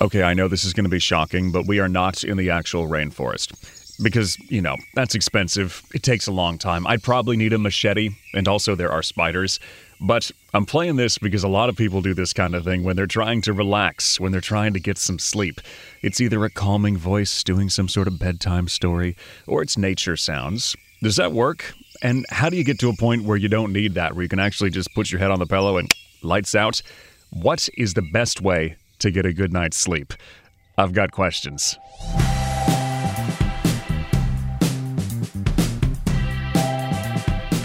Okay, I know this is going to be shocking, but we are not in the actual rainforest. Because, you know, that's expensive. It takes a long time. I'd probably need a machete, and also there are spiders. But I'm playing this because a lot of people do this kind of thing when they're trying to relax, when they're trying to get some sleep. It's either a calming voice doing some sort of bedtime story, or it's nature sounds. Does that work? And how do you get to a point where you don't need that, where you can actually just put your head on the pillow and lights out? What is the best way to get a good night's sleep? I've got questions.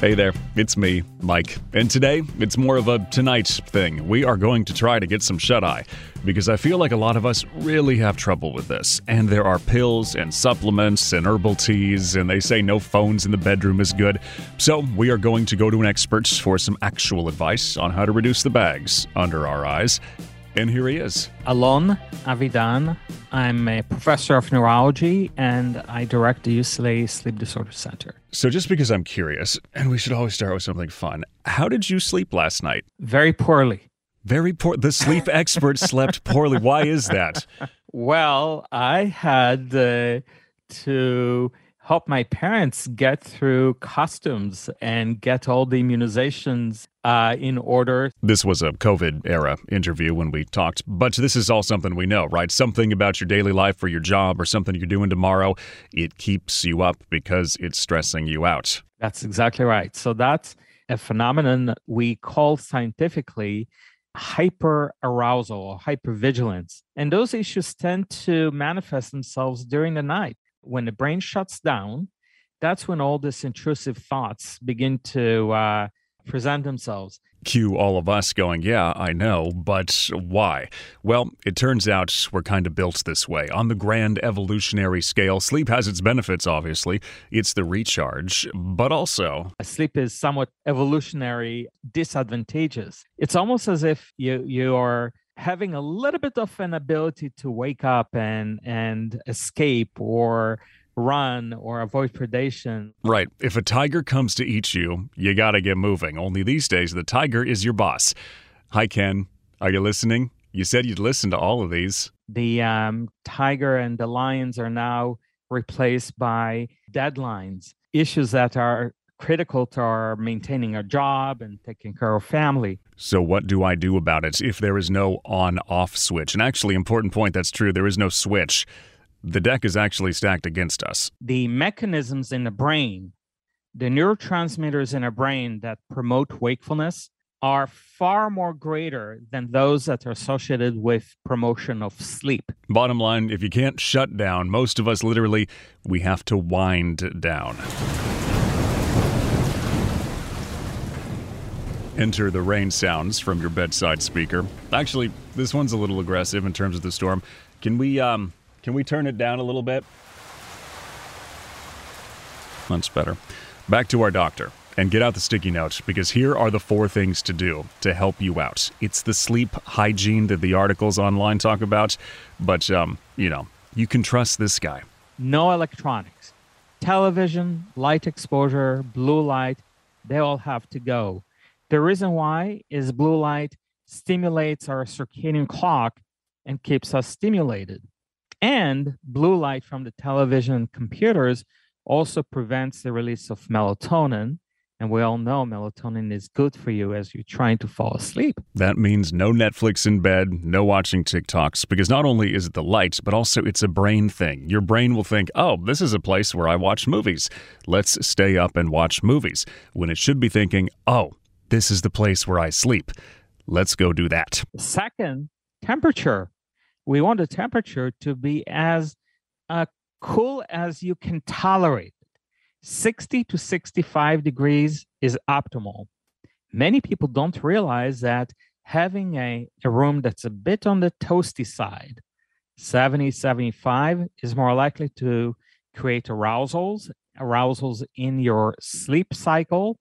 Hey there, it's me, Mike. And today, it's more of a tonight thing. We are going to try to get some shut-eye, because I feel like a lot of us really have trouble with this. And there are pills and supplements and herbal teas, and they say no phones in the bedroom is good. So we are going to go to an expert for some actual advice on how to reduce the bags under our eyes. And here he is. Alon Avidan. I'm a professor of neurology, and I direct the UCLA Sleep Disorders Center. So just because I'm curious, and we should always start with something fun, how did you sleep last night? Very poorly. Very poor. The sleep expert slept poorly. Why is that? Well, I had to help my parents get through customs and get all the immunizations in order. This was a COVID-era interview when we talked, but this is all something we know, right? Something about your daily life or your job or something you're doing tomorrow, it keeps you up because it's stressing you out. That's exactly right. So that's a phenomenon we call scientifically hyperarousal or hypervigilance. And those issues tend to manifest themselves during the night. When the brain shuts down, that's when all these intrusive thoughts begin to present themselves. Cue all of us going, yeah, I know, but why? Well, it turns out we're kind of built this way. On the grand evolutionary scale, sleep has its benefits, obviously. It's the recharge, but also sleep is somewhat evolutionary disadvantageous. It's almost as if you are having a little bit of an ability to wake up and escape or run or avoid predation. Right. If a tiger comes to eat you, you got to get moving. Only these days, the tiger is your boss. Hi, Ken. Are you listening? You said you'd listen to all of these. The tiger and the lions are now replaced by deadlines, issues that are critical to our maintaining our job and taking care of family. So what do I do about it if there is no on-off switch? And actually, important point, that's true. There is no switch. The deck is actually stacked against us. The mechanisms in the brain, the neurotransmitters in our brain that promote wakefulness are far more greater than those that are associated with promotion of sleep. Bottom line, if you can't shut down, most of us literally, we have to wind down. Enter the rain sounds from your bedside speaker. Actually, this one's a little aggressive in terms of the storm. Can we turn it down a little bit? That's better. Back to our doctor and get out the sticky note, because here are the four things to do to help you out. It's the sleep hygiene that the articles online talk about, but you can trust this guy. No electronics, television, light exposure, blue light, they all have to go. The reason why is blue light stimulates our circadian clock and keeps us stimulated. And blue light from the television and computers also prevents the release of melatonin. And we all know melatonin is good for you as you're trying to fall asleep. That means no Netflix in bed, no watching TikToks, because not only is it the light, but also it's a brain thing. Your brain will think, oh, this is a place where I watch movies. Let's stay up and watch movies. When it should be thinking, oh, this is the place where I sleep. Let's go do that. Second, temperature. We want the temperature to be as cool as you can tolerate. 60 to 65 degrees is optimal. Many people don't realize that having a room that's a bit on the toasty side, 70, 75, is more likely to create arousals in your sleep cycle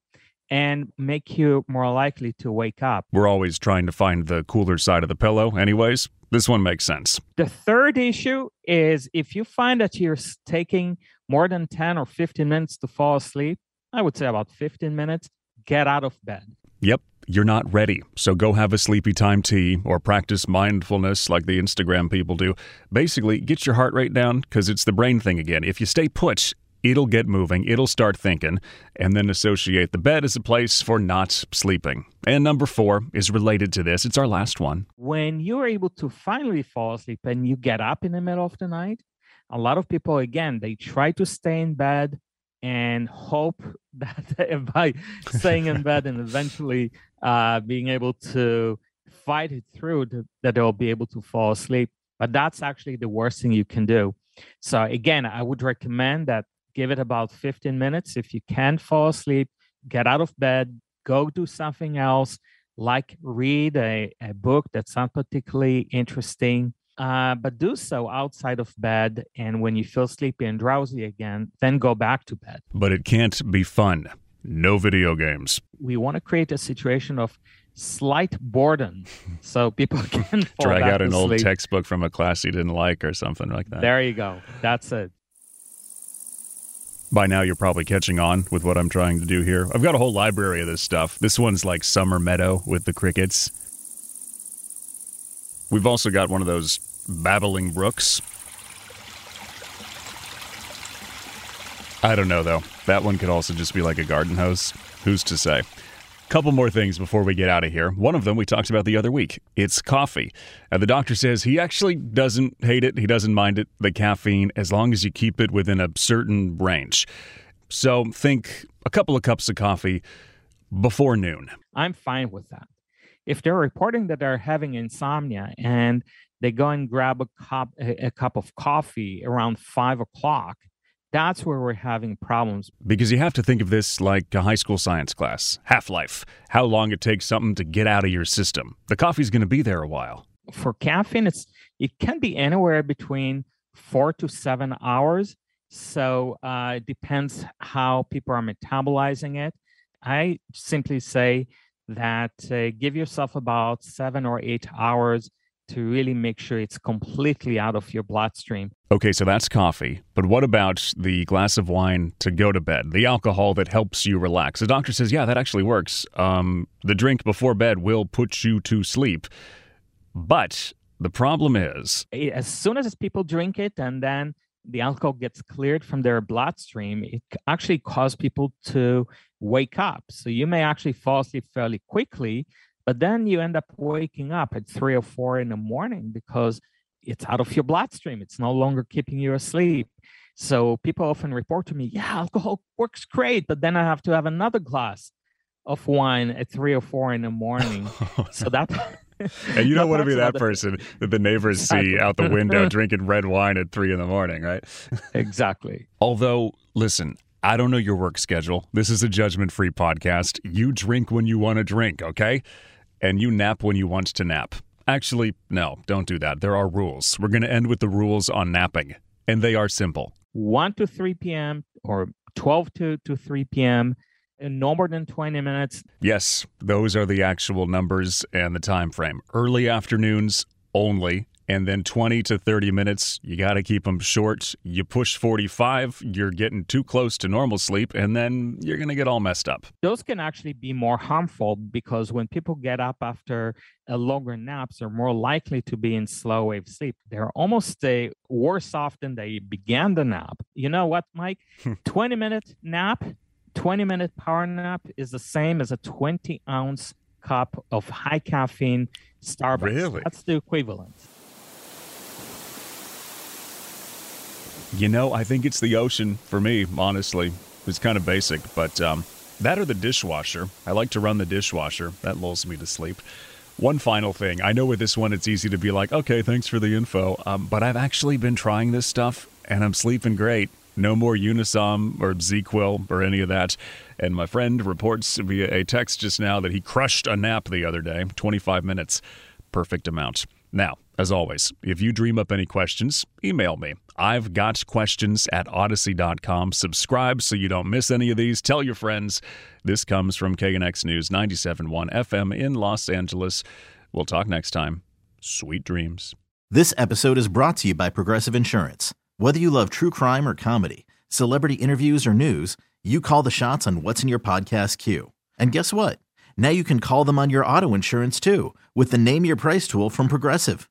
and make you more likely to wake up. We're always trying to find the cooler side of the pillow anyways. This one makes sense. The third issue is if you find that you're taking more than 10 or 15 minutes to fall asleep, I would say about 15 minutes, get out of bed. Yep, you're not ready. So go have a sleepy time tea or practice mindfulness like the Instagram people do. Basically, get your heart rate down because it's the brain thing again. If you stay put, it'll get moving, it'll start thinking, and then associate the bed as a place for not sleeping. And number 4 is related to this. It's our last one. When you're able to finally fall asleep and you get up in the middle of the night, a lot of people, again, they try to stay in bed and hope that by staying in bed and eventually being able to fight it through, that they'll be able to fall asleep. But that's actually the worst thing you can do. So again, I would recommend that give it about 15 minutes. If you can't fall asleep, get out of bed, go do something else, like read a book that's not particularly interesting, but do so outside of bed. And when you feel sleepy and drowsy again, then go back to bed. But it can't be fun. No video games. We want to create a situation of slight boredom so people can fall drag back out an old textbook from a class you didn't like or something like that. There you go. That's it. By now, you're probably catching on with what I'm trying to do here. I've got a whole library of this stuff. This one's like Summer Meadow with the crickets. We've also got one of those babbling brooks. I don't know, though. That one could also just be like a garden hose. Who's to say? Couple more things before we get out of here. One of them we talked about the other week. It's coffee. The doctor says he actually doesn't hate it. He doesn't mind it, the caffeine, as long as you keep it within a certain range. So think a couple of cups of coffee before noon. I'm fine with that. If they're reporting that they're having insomnia and they go and grab a cup of coffee around 5 o'clock, that's where we're having problems. Because you have to think of this like a high school science class, half-life, how long it takes something to get out of your system. The coffee's going to be there a while. For caffeine, it can be anywhere between 4 to 7 hours. So it depends how people are metabolizing it. I simply say that give yourself about 7 or 8 hours to really make sure it's completely out of your bloodstream. Okay, so that's coffee. But what about the glass of wine to go to bed, the alcohol that helps you relax? The doctor says, yeah, that actually works. The drink before bed will put you to sleep. But the problem is, as soon as people drink it and then the alcohol gets cleared from their bloodstream, it actually causes people to wake up. So you may actually fall asleep fairly quickly, but then you end up waking up at 3 or 4 in the morning because it's out of your bloodstream. It's no longer keeping you asleep. So people often report to me, yeah, alcohol works great, but then I have to have another glass of wine at 3 or 4 in the morning. So that... And you don't want to be that person that the neighbors see out the window drinking red wine at 3 in the morning, right? Exactly. Although, listen, I don't know your work schedule. This is a judgment-free podcast. You drink when you want to drink, okay? And you nap when you want to nap. Actually, no, don't do that. There are rules. We're going to end with the rules on napping, and they are simple. 1 to 3 p.m. or 12 to 3 p.m., and no more than 20 minutes. Yes, those are the actual numbers and the time frame. Early afternoons only, and then 20 to 30 minutes. You got to keep them short. You push 45, you're getting too close to normal sleep, and then you're going to get all messed up. Those can actually be more harmful because when people get up after a longer naps, they're more likely to be in slow wave sleep. They're almost worse off than they began the nap. You know what, Mike? 20-minute nap, 20-minute power nap is the same as a 20-ounce cup of high caffeine Starbucks. Really? That's the equivalent. You know, I think it's the ocean for me, honestly. It's kind of basic, but that or the dishwasher. I like to run the dishwasher. That lulls me to sleep. One final thing. I know with this one, it's easy to be like, okay, thanks for the info, but I've actually been trying this stuff, and I'm sleeping great. No more Unisom or ZQuil or any of that. And my friend reports via a text just now that he crushed a nap the other day, 25 minutes, perfect amount. Now, as always, if you dream up any questions, email me. I've got questions at odyssey.com. Subscribe so you don't miss any of these. Tell your friends. This comes from KNX News 97.1 FM in Los Angeles. We'll talk next time. Sweet dreams. This episode is brought to you by Progressive Insurance. Whether you love true crime or comedy, celebrity interviews or news, you call the shots on what's in your podcast queue. And guess what? Now you can call them on your auto insurance too with the Name Your Price tool from Progressive.